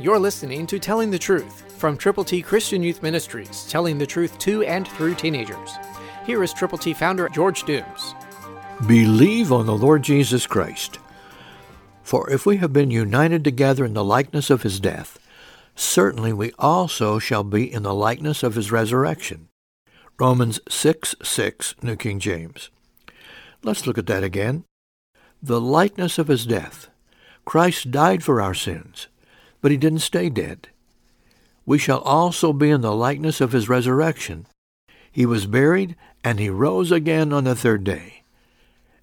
You're listening to Telling the Truth from Triple T Christian Youth Ministries, telling the truth to and through teenagers. Here is Triple T founder George Dooms. Believe on the Lord Jesus Christ. For if we have been united together in the likeness of his death, certainly we also shall be in the likeness of his resurrection. Romans 6:6, New King James. Let's look at that again. The likeness of his death. Christ died for our sins, but he didn't stay dead. We shall also be in the likeness of his resurrection. He was buried, and he rose again on the third day.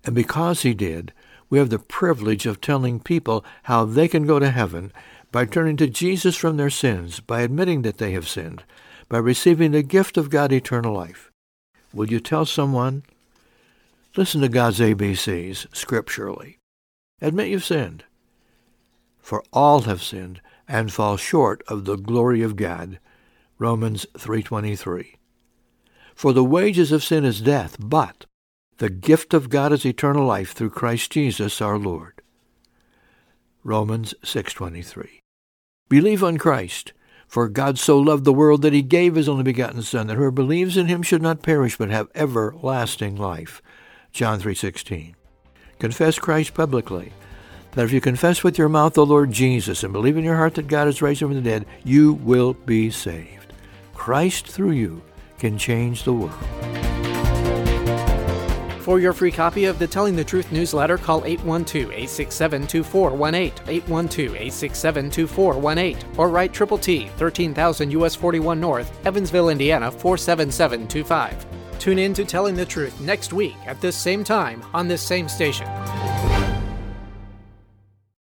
And because he did, we have the privilege of telling people how they can go to heaven by turning to Jesus from their sins, by admitting that they have sinned, by receiving the gift of God, eternal life. Will you tell someone? Listen to God's ABCs scripturally. Admit you've sinned. For all have sinned and fall short of the glory of God. Romans 3:23. For the wages of sin is death, but the gift of God is eternal life through Christ Jesus our Lord. Romans 6:23. Believe on Christ, for God so loved the world that he gave his only begotten Son, that whoever believes in him should not perish but have everlasting life. John 3:16. Confess Christ publicly, that if you confess with your mouth the Lord Jesus and believe in your heart that God has raised him from the dead, you will be saved. Christ through you can change the world. For your free copy of the Telling the Truth newsletter, call 812-867-2418, 812-867-2418, or write Triple T, 13,000 U.S. 41 North, Evansville, Indiana, 47725. Tune in to Telling the Truth next week at this same time on this same station.